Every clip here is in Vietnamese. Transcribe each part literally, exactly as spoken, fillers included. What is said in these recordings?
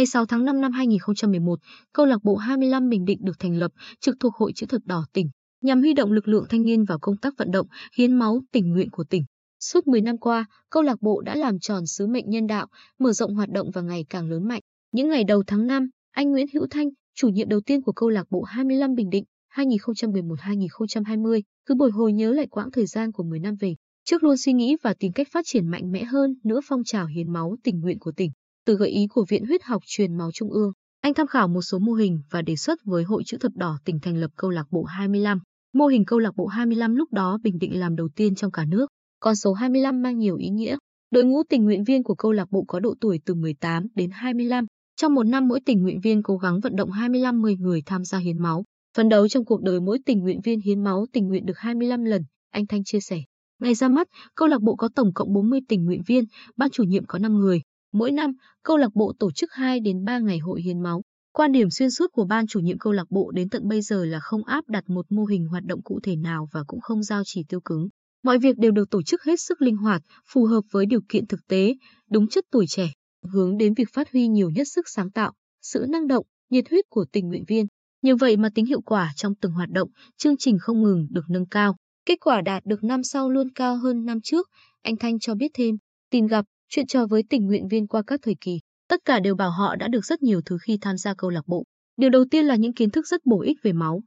Ngày sáu tháng năm năm hai nghìn không trăm mười một, Câu lạc bộ hai mươi lăm Bình Định được thành lập, trực thuộc Hội Chữ Thập Đỏ tỉnh, nhằm huy động lực lượng thanh niên vào công tác vận động, hiến máu tình nguyện của tỉnh. Suốt mười năm qua, câu lạc bộ đã làm tròn sứ mệnh nhân đạo, mở rộng hoạt động và ngày càng lớn mạnh. Những ngày đầu tháng năm, anh Nguyễn Hữu Thanh, chủ nhiệm đầu tiên của câu lạc bộ hai mươi lăm Bình Định hai nghìn không trăm mười một đến hai nghìn không trăm hai mươi, cứ bồi hồi nhớ lại quãng thời gian của mười năm về trước, luôn suy nghĩ và tìm cách phát triển mạnh mẽ hơn nữa phong trào hiến máu tình nguyện của tỉnh. Từ gợi ý của Viện Huyết học Truyền máu Trung ương, anh tham khảo một số mô hình và đề xuất với Hội Chữ Thập Đỏ tỉnh thành lập câu lạc bộ hai mươi lăm. Mô hình câu lạc bộ hai mươi lăm lúc đó Bình Định làm đầu tiên trong cả nước. Con số hai mươi lăm mang nhiều ý nghĩa. Đội ngũ tình nguyện viên của câu lạc bộ có độ tuổi từ mười tám đến hai mươi lăm. Trong một năm, mỗi tình nguyện viên cố gắng vận động hai mươi lăm mười người tham gia hiến máu. Phấn đấu trong cuộc đời, mỗi tình nguyện viên hiến máu tình nguyện được hai mươi lăm lần, anh Thanh chia sẻ. Ngày ra mắt, câu lạc bộ có tổng cộng bốn mươi tình nguyện viên, ban chủ nhiệm có năm người. Mỗi năm, câu lạc bộ tổ chức hai đến ba ngày hội hiến máu. Quan điểm xuyên suốt của ban chủ nhiệm câu lạc bộ đến tận bây giờ là không áp đặt một mô hình hoạt động cụ thể nào và cũng không giao chỉ tiêu cứng. Mọi việc đều được tổ chức hết sức linh hoạt, phù hợp với điều kiện thực tế, đúng chất tuổi trẻ, hướng đến việc phát huy nhiều nhất sức sáng tạo, sự năng động, nhiệt huyết của tình nguyện viên. Như vậy mà tính hiệu quả trong từng hoạt động, chương trình không ngừng được nâng cao. Kết quả đạt được năm sau luôn cao hơn năm trước, anh Thanh cho biết thêm. Tìm gặp, chuyện trò với tình nguyện viên qua các thời kỳ, tất cả đều bảo họ đã được rất nhiều thứ khi tham gia câu lạc bộ. Điều đầu tiên là những kiến thức rất bổ ích về máu,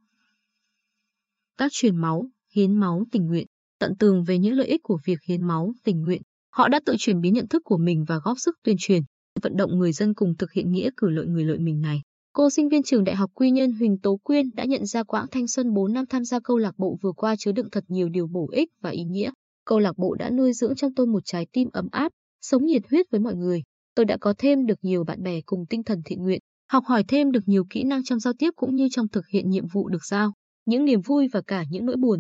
tác truyền máu, hiến máu tình nguyện. Tận tường về những lợi ích của việc hiến máu tình nguyện, họ đã tự chuyển biến nhận thức của mình và góp sức tuyên truyền, vận động người dân cùng thực hiện nghĩa cử lợi người lợi mình này. Cô sinh viên trường Đại học Quy Nhơn Huỳnh Tố Quyên đã nhận ra quãng thanh xuân bốn năm tham gia câu lạc bộ vừa qua chứa đựng thật nhiều điều bổ ích và ý nghĩa. Câu lạc bộ đã nuôi dưỡng trong tôi một trái tim ấm áp, sống nhiệt huyết với mọi người. Tôi đã có thêm được nhiều bạn bè cùng tinh thần thiện nguyện, học hỏi thêm được nhiều kỹ năng trong giao tiếp cũng như trong thực hiện nhiệm vụ được giao. Những niềm vui và cả những nỗi buồn,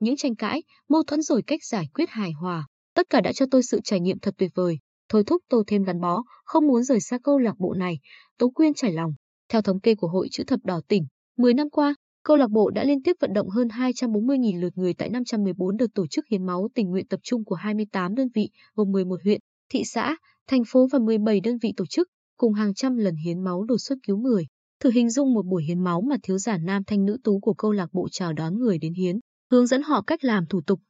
những tranh cãi, mâu thuẫn rồi cách giải quyết hài hòa, tất cả đã cho tôi sự trải nghiệm thật tuyệt vời, thôi thúc tôi thêm gắn bó, không muốn rời xa câu lạc bộ này, Tố Quyên trải lòng. Theo thống kê của Hội Chữ Thập Đỏ tỉnh, mười năm qua, câu lạc bộ đã liên tiếp vận động hơn hai trăm bốn mươi nghìn lượt người tại năm trăm mười bốn đợt tổ chức hiến máu tình nguyện tập trung của hai mươi tám đơn vị, gồm mười một huyện, thị xã, thành phố và mười bảy đơn vị tổ chức, cùng hàng trăm lần hiến máu đột xuất cứu người. Thử hình dung một buổi hiến máu mà thiếu giả nam thanh nữ tú của câu lạc bộ chào đón người đến hiến, hướng dẫn họ cách làm thủ tục,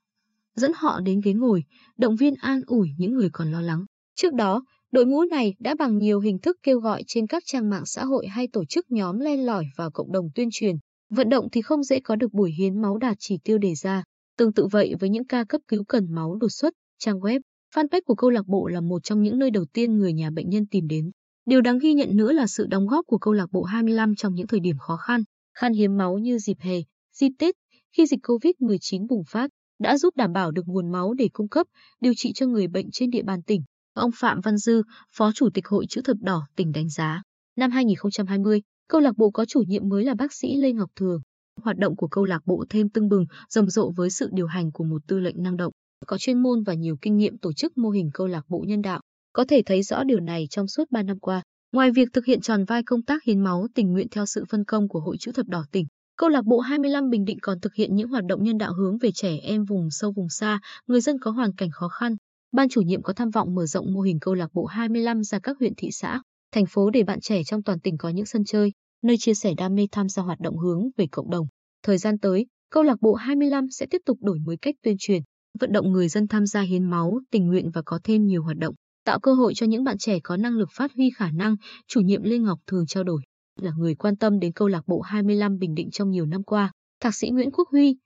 dẫn họ đến ghế ngồi, động viên an ủi những người còn lo lắng. Trước đó, đội ngũ này đã bằng nhiều hình thức kêu gọi trên các trang mạng xã hội hay tổ chức nhóm len lỏi vào cộng đồng tuyên truyền. Vận động thì không dễ có được buổi hiến máu đạt chỉ tiêu đề ra. Tương tự vậy với những ca cấp cứu cần máu đột xuất, trang web, fanpage của câu lạc bộ là một trong những nơi đầu tiên người nhà bệnh nhân tìm đến. Điều đáng ghi nhận nữa là sự đóng góp của câu lạc bộ hai mươi lăm trong những thời điểm khó khăn, khan hiếm máu như dịp hè, dịp Tết, khi dịch Covid mười chín bùng phát, đã giúp đảm bảo được nguồn máu để cung cấp, điều trị cho người bệnh trên địa bàn tỉnh. Ông Phạm Văn Dư, Phó Chủ tịch Hội Chữ Thập Đỏ tỉnh đánh giá, năm hai nghìn không trăm hai mươi, câu lạc bộ có chủ nhiệm mới là bác sĩ Lê Ngọc Thường. Hoạt động của câu lạc bộ thêm tưng bừng, rầm rộ với sự điều hành của một tư lệnh năng động, có chuyên môn và nhiều kinh nghiệm tổ chức mô hình câu lạc bộ nhân đạo. Có thể thấy rõ điều này trong suốt ba năm qua. Ngoài việc thực hiện tròn vai công tác hiến máu tình nguyện theo sự phân công của Hội Chữ Thập Đỏ tỉnh, câu lạc bộ hai mươi lăm Bình Định còn thực hiện những hoạt động nhân đạo hướng về trẻ em vùng sâu vùng xa, người dân có hoàn cảnh khó khăn. Ban chủ nhiệm có tham vọng mở rộng mô hình câu lạc bộ hai mươi lăm ra các huyện thị xã, thành phố để bạn trẻ trong toàn tỉnh có những sân chơi, nơi chia sẻ đam mê tham gia hoạt động hướng về cộng đồng. Thời gian tới, câu lạc bộ hai mươi lăm sẽ tiếp tục đổi mới cách tuyên truyền, vận động người dân tham gia hiến máu tình nguyện và có thêm nhiều hoạt động, tạo cơ hội cho những bạn trẻ có năng lực phát huy khả năng, chủ nhiệm Lê Ngọc Thường trao đổi. Là người quan tâm đến câu lạc bộ hai mươi lăm Bình Định trong nhiều năm qua, Thạc sĩ Nguyễn Quốc Huy,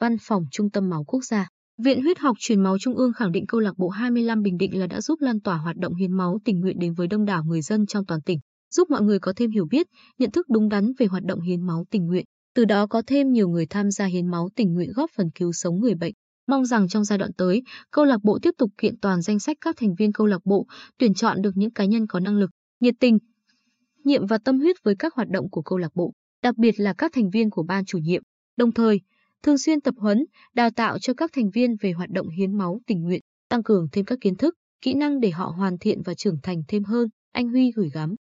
Văn phòng Trung tâm Máu Quốc gia, Viện Huyết học Truyền máu Trung ương khẳng định câu lạc bộ hai mươi lăm Bình Định là đã giúp lan tỏa hoạt động hiến máu tình nguyện đến với đông đảo người dân trong toàn tỉnh, giúp mọi người có thêm hiểu biết, nhận thức đúng đắn về hoạt động hiến máu tình nguyện, từ đó có thêm nhiều người tham gia hiến máu tình nguyện góp phần cứu sống người bệnh. Mong rằng trong giai đoạn tới, câu lạc bộ tiếp tục kiện toàn danh sách các thành viên câu lạc bộ, tuyển chọn được những cá nhân có năng lực, nhiệt tình, nhiệm và tâm huyết với các hoạt động của câu lạc bộ, đặc biệt là các thành viên của ban chủ nhiệm, đồng thời thường xuyên tập huấn, đào tạo cho các thành viên về hoạt động hiến máu tình nguyện, tăng cường thêm các kiến thức, kỹ năng để họ hoàn thiện và trưởng thành thêm hơn, anh Huy gửi gắm.